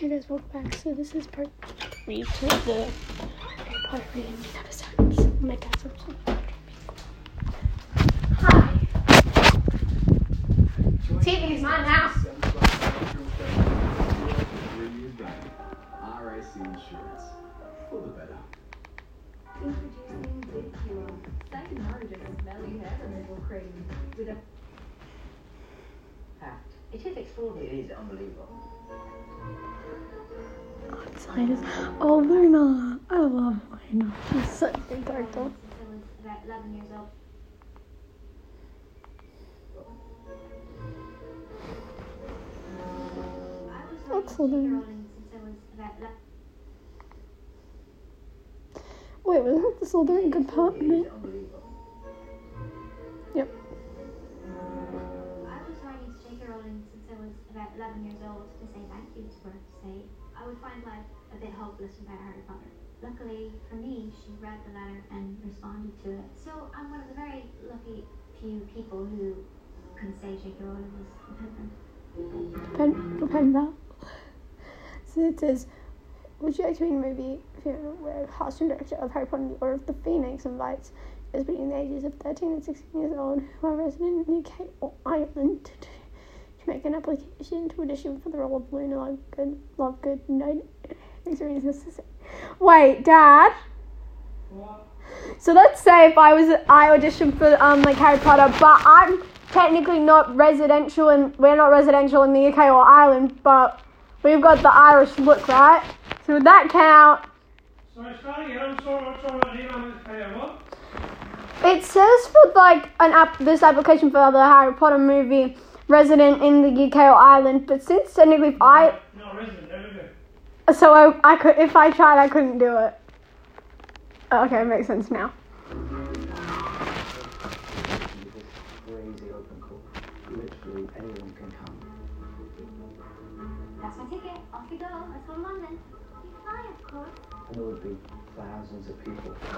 Hey guys, welcome back. So this is part 3 to the Harry Potter reading episodes. Oh my gosh, I'm so dreaming. Hi. TV's mine now. RIC Insurance. For the better. Introducing Nick Cave. Second origin of value heaven cream with a fact. It is extraordinary. It is unbelievable. Oh, it's Linus. Oh, Luna. I love Luna. She's such a big turtle. About 11 years old. Excellent. Wait, was that the Slytherin compartment? Yep. I was trying to shake her on since I was about 11 years old to say thank you to her, to say I would find life a bit hopeless without Harry Potter. Luckily for me, she read the letter and responded to it. So I'm one of the very lucky few people who can say J.K. Rowling is a pen. So it says, would you like to read a movie where the costume director of Harry Potter and the Order of the Phoenix invites those between the ages of 13 and 16 years old who are resident in the UK or Ireland to make an application to audition for the role of Luna Lovegood? No experience necessary. Wait, Dad? What? So let's say if I auditioned for Harry Potter, but I'm technically not residential and we're not residential in the UK or Ireland, but we've got the Irish look, right? So would that count? So starting here, I'm sorry, what's wrong with what? It says for this application for the Harry Potter movie, resident in the UK or Ireland, but since technically if I... No, resident, everything. So I could, if I tried, I couldn't do it. Okay, it makes sense now. Off you go, let's go to London. You fly, of course. And there would be thousands of people. I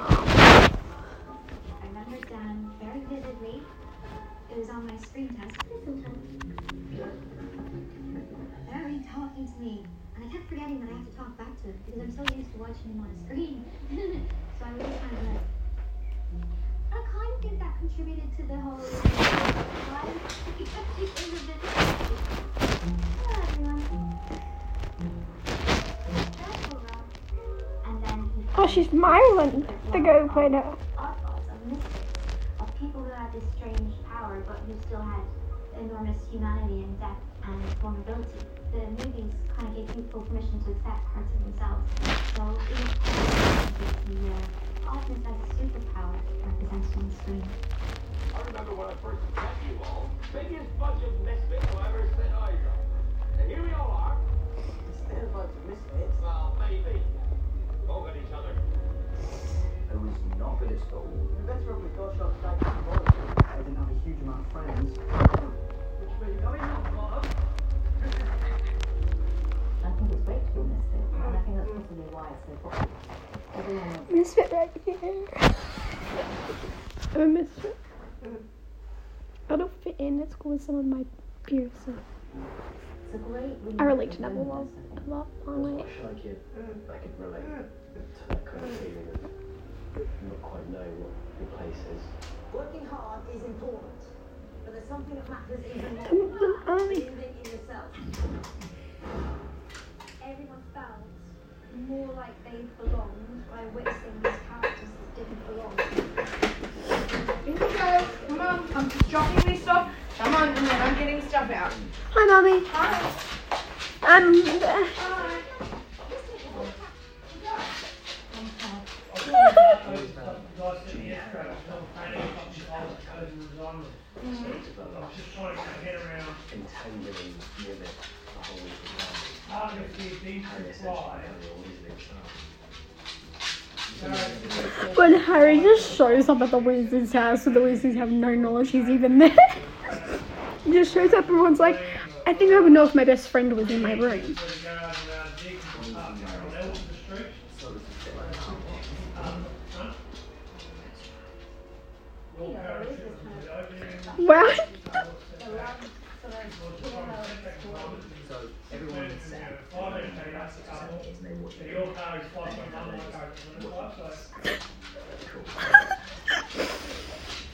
remember it down very vividly. It was on my screen test. They're already talking to me. And I kept forgetting that I have to talk back to him because I'm so used to watching him on a screen. So I really kind of like... I kind of think that contributed to the whole... Hello, everyone. Oh, she's my one. The girl who played her. Of people who had this strange power, but who still had enormous humanity and depth and vulnerability. The movies kind of gave people permission to accept parts of themselves. So it was often as a superpower represented on the screen. I remember when I first met you all, biggest bunch of misfits I ever set eyes on. And here we all are. Still a bunch of misfits. Well, maybe. At each other. I was not good at school. That's where we got shot back and forth. I didn't have a huge amount of friends. Which way you going now, Mom? I think it's great to be a misfit, and I think that's possibly why it's so popular. Everyone wants misfit right here. I'm a misfit. I don't fit in at school with some of my peers, so. I relate to Neville a lot on it. I could relate to that kind of feeling of not quite knowing what your place is. Working hard is important, but there's something that matters even more. Believing in yourself. Everyone felt more like they belonged by witnessing these characters that didn't belong. Here we go. Mum, I'm just dropping this off. Come on, and then I'm getting stuff out. Hi, Mummy. Hi. Hi. I'm just trying to get around. Entangling with it the whole week of time. I'm going to see if these can fly. When Harry just shows up at the Weasleys' house, so the Weasleys have no knowledge he's even there. He just shows up and everyone's like, I think I would know if my best friend was in my room. Wow. So everyone is sad.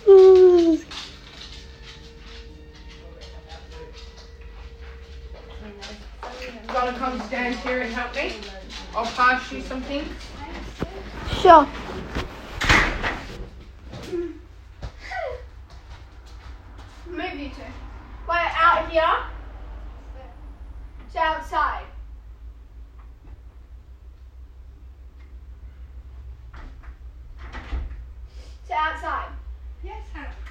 Cool. Gotta come down here and help me. I'll pass you something. Sure. Move you two. We're out here to outside. To outside. Yes,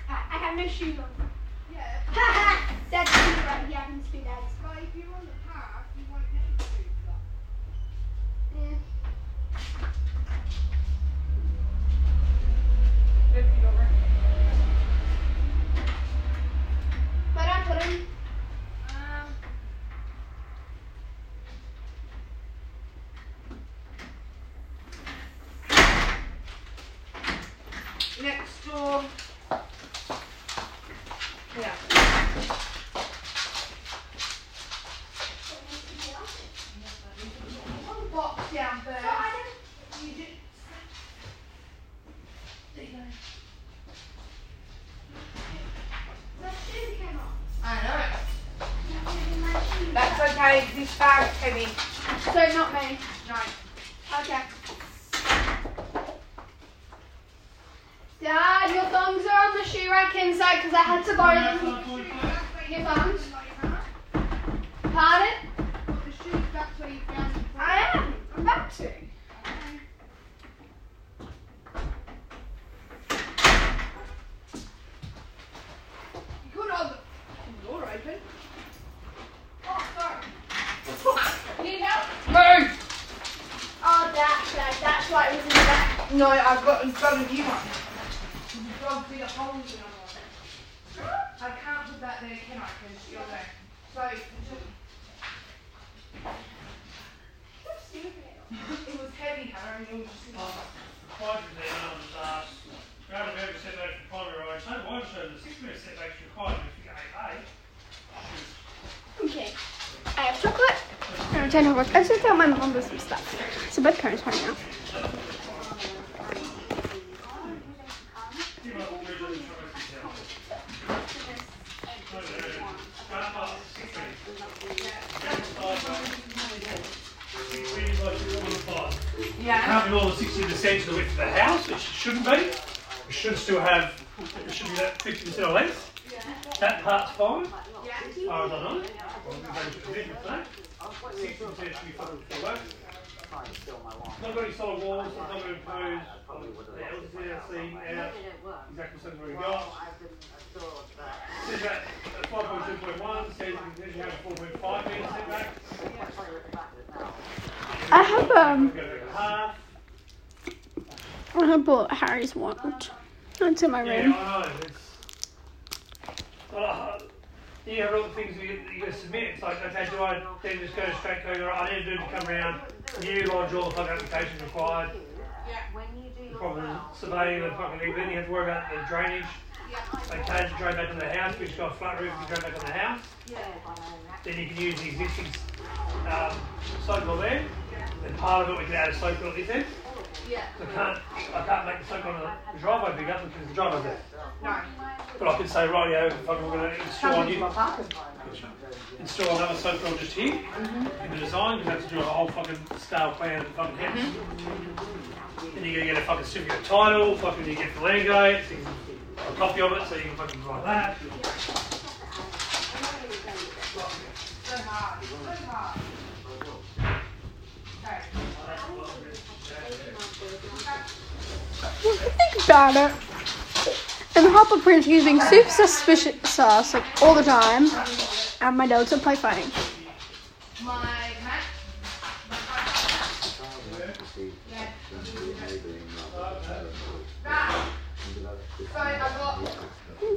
I have no shoes on. Yeah. That's right. You haven't seen that. But if you're on the path, you won't need shoes on. Yeah. 50 over. Where'd I put him? Next door. Yeah. One box down there. So I don't... You did... There you go. I know. That's okay, this bag's heavy. So not me. No. Okay. Dad, your thongs are on the shoe rack inside because I had to borrow them. Your thongs? Pardon? The shoe's back where you found them. I am. I'm back to. No, I've got a new one. You've got bigger holes in another one. I can't put that there, can I? Because you're there. So, it was heavy, Hannah, and you were just in quite a bit on the last. Ground of every setback for primary rights. No, why show the 6 minute setback's required if you get 8A? Okay. I have chocolate. I'm going to turn over. I just found my mum with some stuff. So both parents right now. Yeah. Can't be more than 60% of the width of the house, which it shouldn't be. It should still have, it should be that 50% of length. That part's fine. Yeah. I don't know. 60% should be fine. Not very solid walls, not very imposed. The elders there, seeing out exactly something we've got. Says that 5.2.1 says you have a 4.5 metre setback. I bought Harry's wand. That's in my room. Yeah, I know. You have all the things you got to submit. It's like, okay, do I then just go straight to, I need to do to come round, you lodge all the applications required. The problem is surveying the fucking thing, then you have to worry about the drainage. Okay, you drain back on the house, which got a flat roof, you drain back on the house. Then you can use the existing cycle there. And part of it we can add a soap at this end. I can't make the soap on the driveway big up because the driveway's there. No. But I could say, rightio, if I'm going to install another soap on just here in the design, because I have to do a whole fucking scale plan of the fucking house. And you're going to get a fucking certificate of title, fucking you get the land gates, a copy of it so you can fucking write that. So hard. Think about it. And Half-Blood Prince using super suspicious sauce like all the time, and my dogs are play fighting.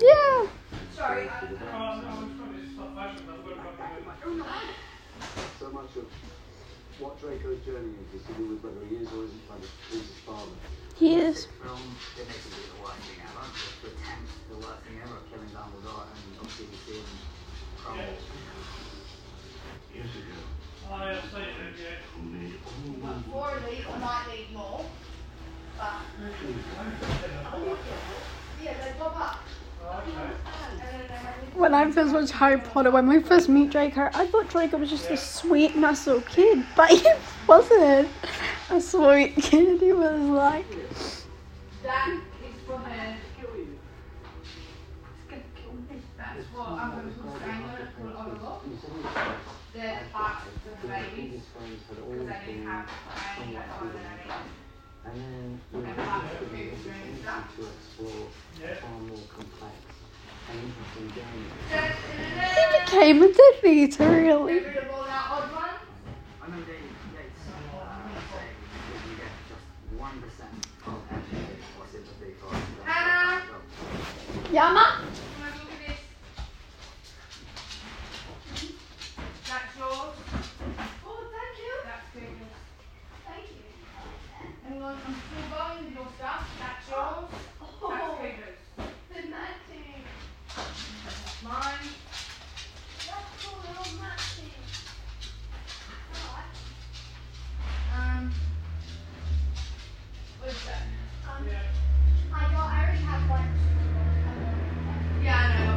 Yeah. Sorry. So much of what Draco's journey is to do with whether he is or isn't like his father. He is. The worst thing ever, killing Dumbledore, and obviously seeing crumbled years ago. Unfortunately, I might need more. But yeah, they pop up. When I first watched Harry Potter, when we first meet Draco, I thought Draco was just a sweet, nice little kid, but he wasn't a sweet kid. He was like, that is going to kill you. It's going to kill me. That's what I'm going to put on a lot. They're the parts of the babies, because they didn't have any on their and then we have the opportunity to explore far more complex and interesting games. He became a death eater, really. I mean, they say if you get just 1% of empathy or sympathy for Yama? That's yours. Oh, thank you. That's good. And I'm still going with your stuff. That's yours. Oh. That's Peter's. The matching. That's mine. That's all little matching. Alright. What's that? Yeah. I already have one. Yeah, I know.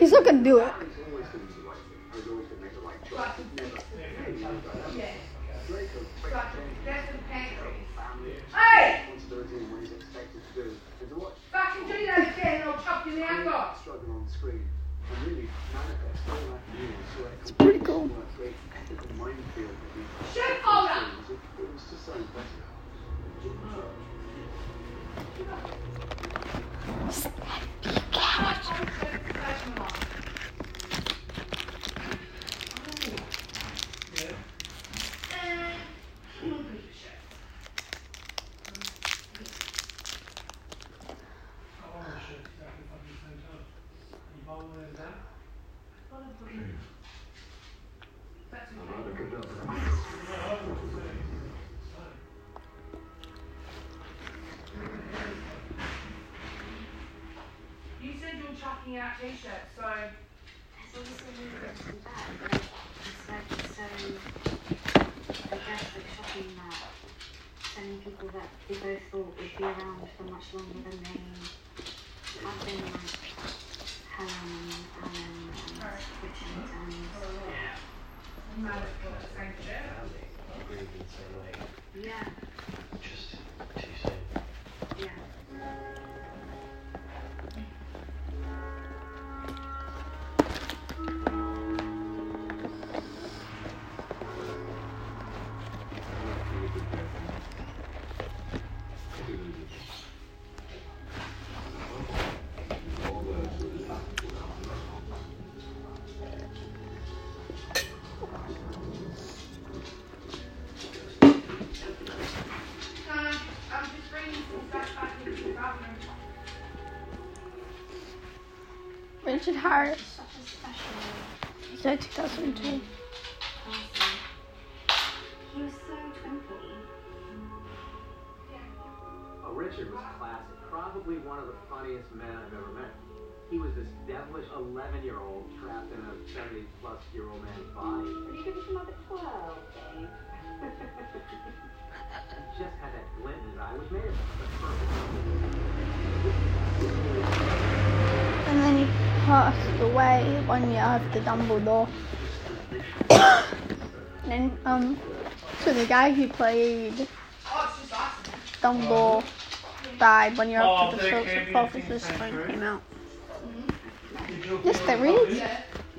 He's not gonna do it. Hey! Fucking do that again, I'll chop you in the ankle. It's pretty cool. Shoot, hold up! Richard Harris. Is that 2002? He was so twinkly. Oh, Richard was classic. Probably one of the funniest men I've ever met. He was this devilish 11-year-old trapped in a 70-plus-year-old man's body. You could become up at 12, Dave. He just had that glint in his eye, which made him the perfect. And then he passed away 1 year after Dumbledore. And then, so the guy who played Dumbledore died when you're up to the Horcruxes string came out. Yes, there is.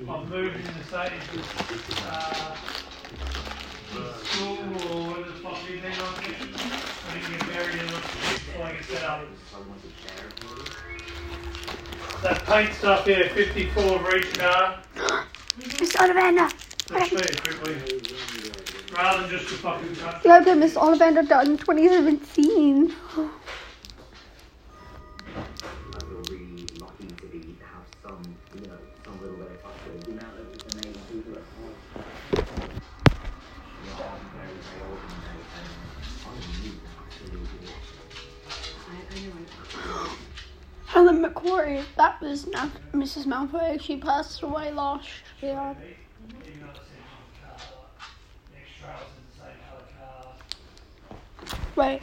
I'm moving the stage with school or whatever the fuck you think I'm getting. I think you get buried in the like set up. That paint stuff here, 54 Regina. Miss Ollivander! Let's see it quickly. Rather than just a fucking cut. Yeah, but Miss Ollivander died in 2017. Alan Macquarie, that was Mrs. Malfoy. She passed away last year. Wait,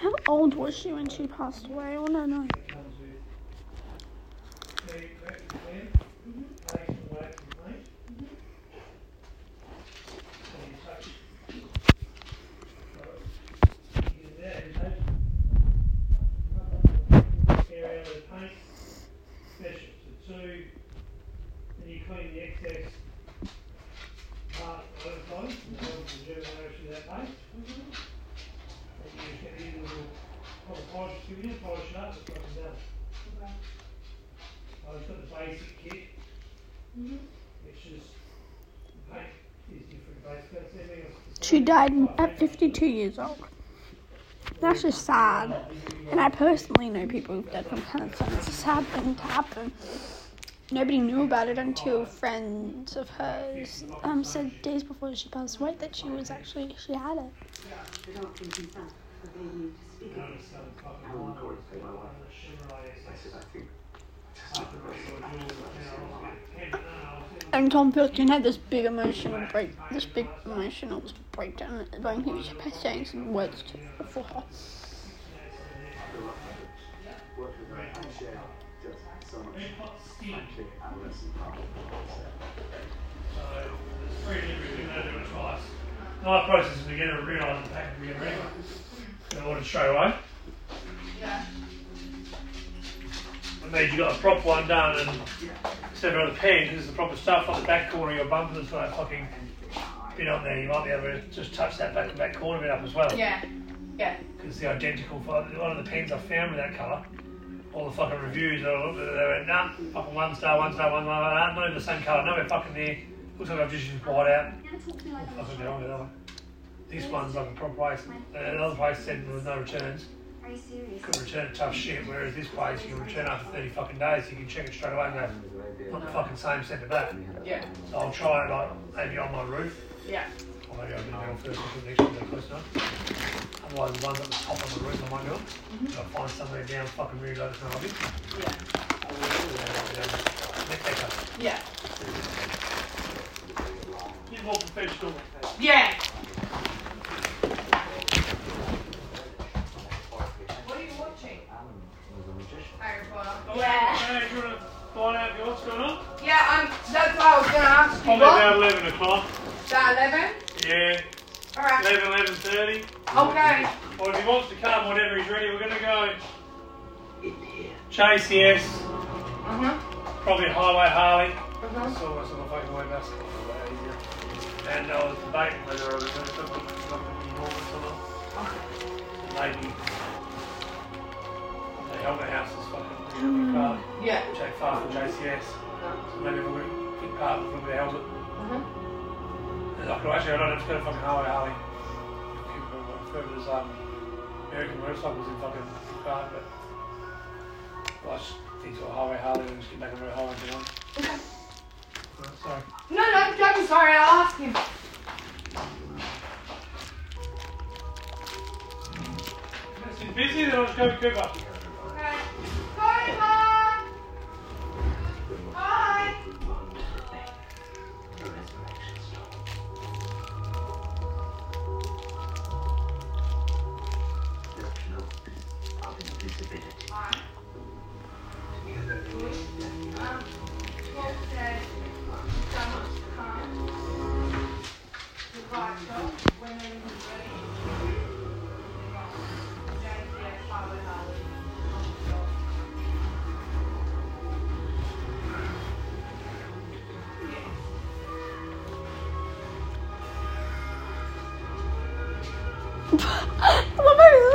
how old was she when she passed away? Oh no, no. She died at 52 years old. That's just sad. And I personally know people who've died from cancer. It's a sad thing to happen. Nobody knew about it until friends of hers said days before she passed away that she was actually, she had it. And Tom Felton had this big emotional breakdown when he was saying some words for her. My process is beginning to realise the fact that we're going to order straight away. Yeah. It means you've got a prop one done and instead of a pen, because the proper stuff on the back corner of your bumper that's got that fucking bit on there, you might be able to just touch that back corner bit up as well. Yeah, yeah. Because the identical, one of the pens I found with that colour, all the fucking reviews, they went, nah, fucking one star, not even the same colour, nowhere fucking near. Looks like I've just used white out. I'll fucking get on with that one. This one's like a proper place. Another place said there was no returns. You couldn't return it, tough shit, whereas this place you can return after 30 fucking days, you can check it straight away and go, not the fucking same, send it back. Yeah. So I'll try it like maybe on my roof. Yeah. Or maybe I'll do it first until next week, close enough. Otherwise the ones at the top of the roof I might do it. Mm-hmm. I'll find somewhere down fucking really low that's not obvious. Yeah. Yeah. You're more professional. Yeah. Yeah. Hey, do you want to find out what's going on? Yeah, that's what I was going to ask you. Probably about 11 o'clock. About 11? Yeah. All right. 11:30. Okay. Or if he wants to come, whenever he's ready, we're going to go JCS. Uh-huh. Probably Highway Harley. Uh-huh. So that's on the fucking way back. And I was debating whether I was going to something or not. Maybe. The Elmer House is fucking really big part. Yeah. Which ain't far from JCS. So maybe we'll get a big part of the Elmer. Mm-hmm. Actually, I don't know, just go to fucking Harley Harley. I can't remember whether there's American motorcycles in fucking big part, but I just think sort of Highway Harley and just get back and road Highway and on. Okay. Right, sorry. No, don't be sorry, I'll ask him. Is it busy? Then I'll just go to Cooper. Bye.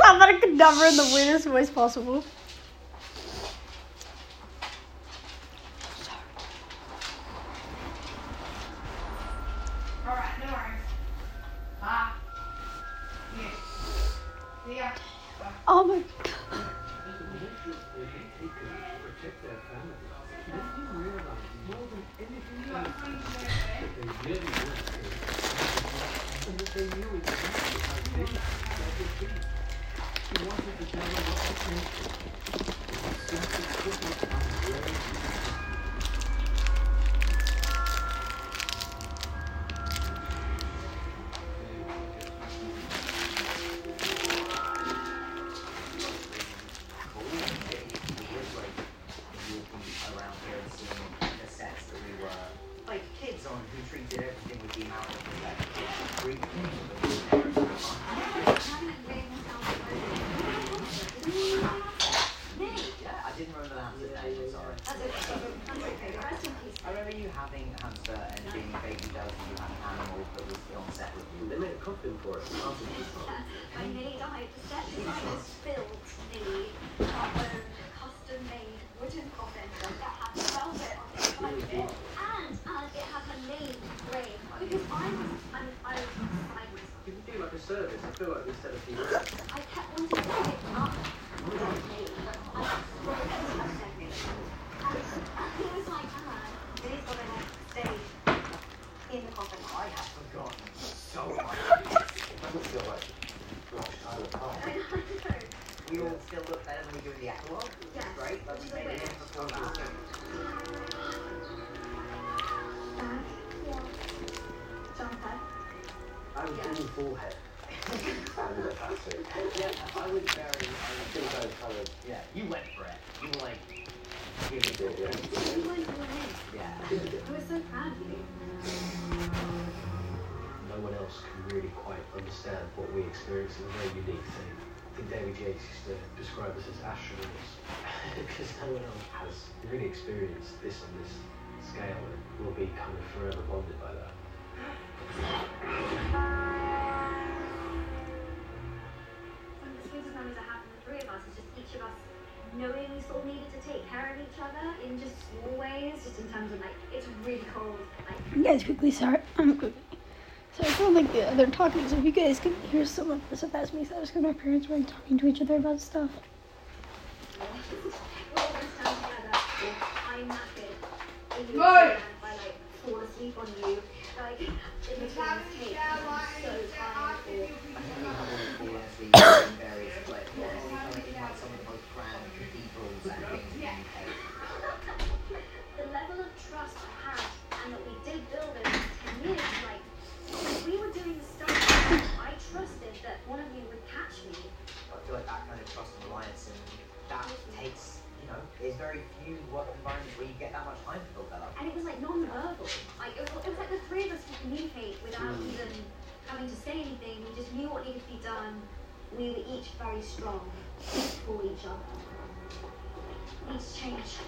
I'm gonna number in the weirdest voice possible. Oh my god. Experience is a very unique thing. I think David Yates used to describe us as astronauts because no one else has really experienced this on this scale and will be kind of forever bonded by that. One of the skills I have in the three of us is just each of us knowing we sort of needed to take care of each other in just small ways, just in terms of like, it's really cold. Like, you guys quickly start. So I feel like the other talking, so if you guys can hear someone so fast me, so that's because my parents were like, talking to each other about stuff. We're all going to stand together. I'm knackered. If you stand by like, fall asleep on you, like, it makes me take so tired. The level of trust I had and that we did build over 10 years, like, we were doing the stuff, I trusted that one of you would catch me. I feel like that kind of trust and reliance, and that takes, you know, there's very few work environments where you get that much time to build that up. And it was like non-verbal. Like, it was like the three of us could communicate without even having to say anything. We just knew what needed to be done. We were each very strong for each other. Things changed.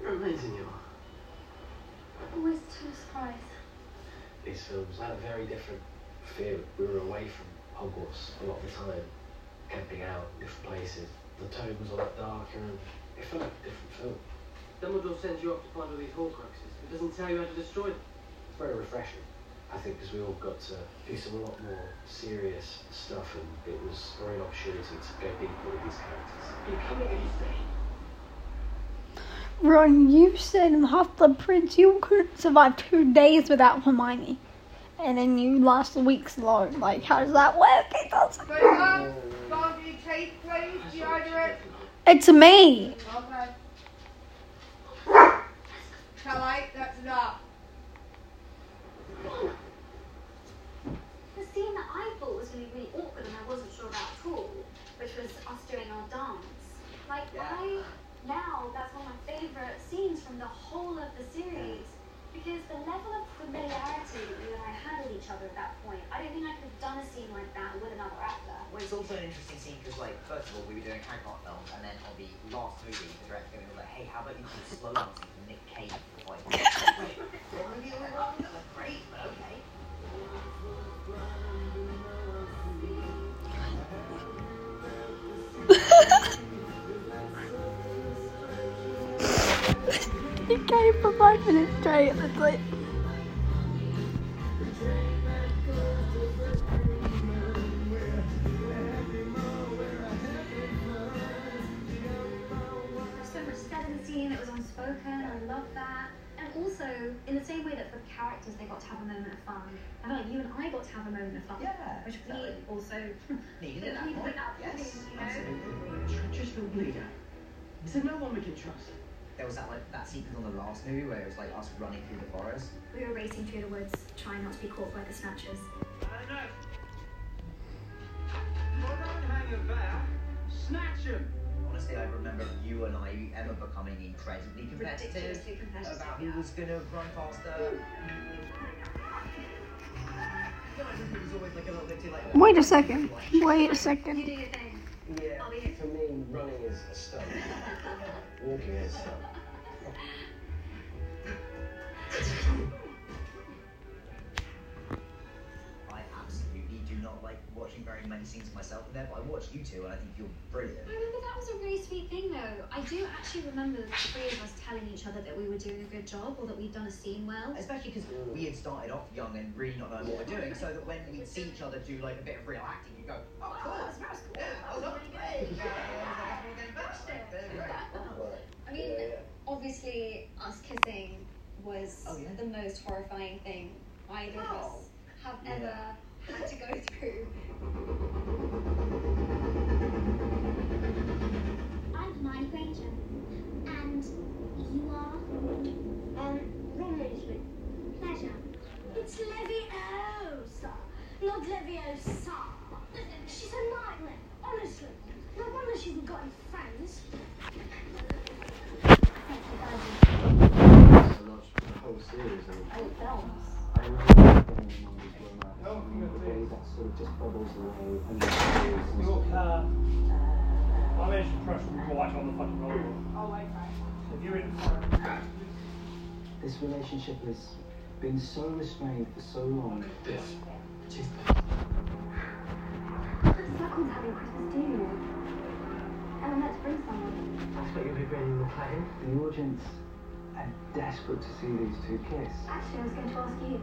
You're amazing, you are. Always too surprised. These films had a very different feel. We were away from Hogwarts a lot of the time, camping out, different places. The tone was a lot darker, and it felt like a different film. Dumbledore sends you up to find all these Horcruxes, but doesn't tell you how to destroy them. It's very refreshing, I think, because we all got to do some a lot more serious stuff, and it was a great opportunity to go deeper with these characters. Becoming anything. Ron, you said in the Half Blood Prince you couldn't survive 2 days without Hermione, and then you lost weeks long. Like, how does that work? It doesn't. It's me. Okay. Shall I? That's enough. The scene that I thought was going to be really awkward and I wasn't sure about at all, which was us doing our dance. Like, Now, that's one of my favourite scenes from the whole of the series, because the level of familiarity that you and I had with each other at that point, I don't think I could have done a scene like that with another actor. Well, it's also an interesting scene because, like, first of all, we were doing a Harry Potter film, and then on the last movie, the director was like, hey, how about you do slow dancing to Nick Cave for like 1 minute? Great, okay. It came for 5 minutes straight and it's like... It's so much dependency and it was unspoken, I love that. And also, in the same way that for the characters they got to have a moment of fun, I feel like you and I got to have a moment of fun. Yeah, which we also needed at that point. Yes, absolutely. Treacherous little bleeder. Is there no one we can trust? There was that that sequence on the last movie where it was like us running through the forest. We were racing through the woods, trying not to be caught by the snatchers. I know. Well, don't hang about. Snatch him. Honestly, I remember you and I ever becoming incredibly competitive. Ridiculously competitive about who was gonna run faster. Wait a second. Wait a second. You do your thing. Yeah, for me, running is a stunt. Walking is a stunt. I absolutely do not like watching very many scenes myself in there, but I watched you two and I think you're brilliant. I remember that was a really sweet thing though. I do actually remember the three of us telling each other that we were doing a good job or that we'd done a scene well. Especially because we had started off young and really not knowing what we're doing, so that when we'd see each other do like a bit of real acting, you'd go, oh cool, that was cool. I mean, obviously, us kissing was the most horrifying thing either of us have ever had to go through. I'm Hermione Granger, and you are? Ron Weasley. Pleasure. It's Levi-o-sa, not Levi-o-sa. She's a nightmare, honestly. No wonder she got in friends. Thank you, guys. I watched the whole series. Oh, films. I remember the film when I was that sort of just bubbles away. And just your car. I managed to crush white on the fucking road. Oh, wait, if you're in front. This relationship has been so restrained for so long. This. Toothpaste. Circle's having Christmas dinner. That's what you'll be bringing the play. The audience are desperate to see these two kiss. Actually, I was going to ask you.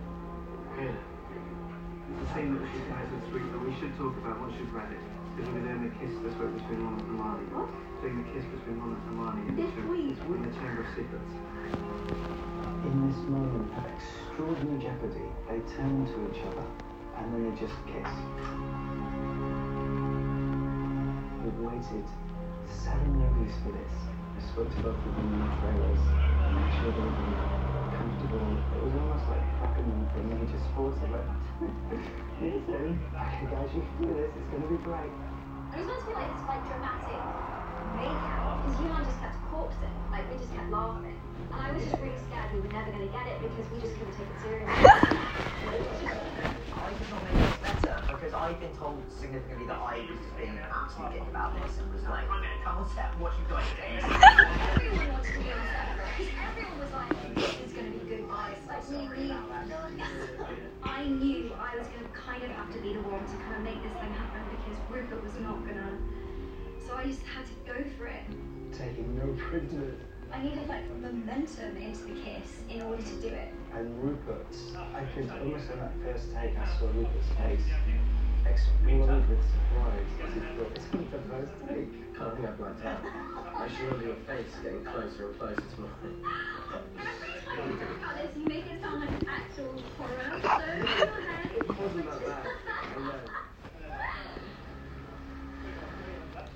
Yeah. The thing that she says this week that we should talk about once you've read it is we're doing the kiss this week between Ron and Hermione. What? Doing the kiss between Ron and Hermione in the Chamber of Secrets. In this moment of extraordinary jeopardy, they turn to each other and then they just kiss. We've waited 7 movies for this. I spoke to both of them in the trailers and make sure they were comfortable. It was almost like fucking the major sports event. Okay guys, you can do this, it's going to be great. It was meant to be like this like dramatic makeout because you and I just kept corpsing, like we just kept laughing. And I was just really scared we were never going to get it because we just couldn't take it seriously. I did not make this better because I've been told significantly that I was just being an absolute dick about this and was like, come on set, what you guys doing? Everyone wants to be on set because everyone was like, this is going to be good guys. Like, we knew. I knew I was going to kind of have to be the one to kind of make this thing happen because Rupert was not going to. So I just had to go for it. Taking no prisoners. I needed like momentum into the kiss in order to do it. And Rupert's, I could almost on that first take, I saw Rupert's face explode with surprise because he thought, it's going to be the first take. Can't think I've worked out. I should your face getting closer and closer to mine. Every time you talk about this, you make it sound like an actual horror. So go ahead. It wasn't like that. I know.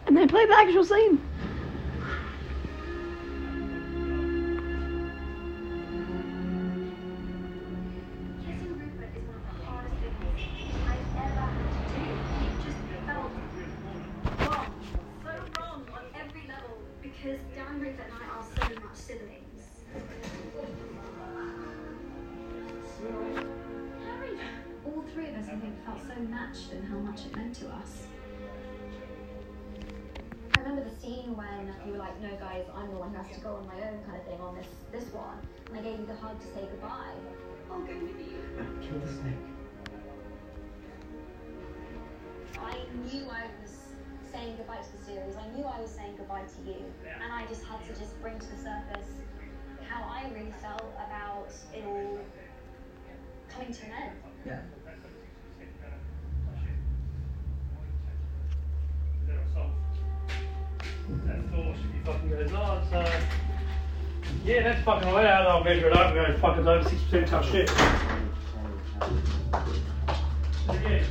And they played the actual scene. I remember the scene when you were like, no guys, I'm the one who has to go on my own kind of thing on this one. And I gave you the hug to say goodbye. I'll go with you. Kill the snake. I knew I was saying goodbye to the series. I knew I was saying goodbye to you. And I just had to just bring to the surface how I really felt about it all coming to an end. Yeah. That door should be fucking goes on, so... Yeah, that's fucking way out. I'll measure it up and go fucking over 6% tough shit. Yeah,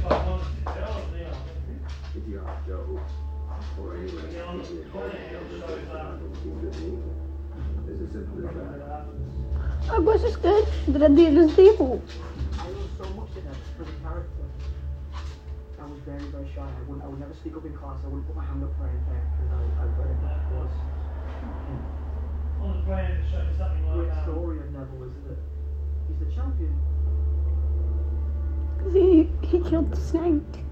fucking on I was just good, but I didn't see who. I learned so much in that for the character. I was very, very shy. I would never speak up in class. I wouldn't put my hand up for anything because I very much was. On the brain of the show, something like that. The story of Neville is that he's the champion. Because he killed the snake.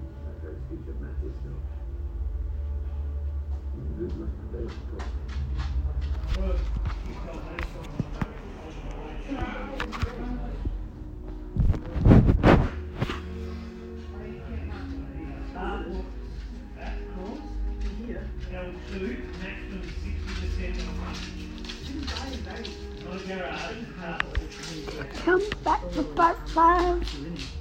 Come back to part 5.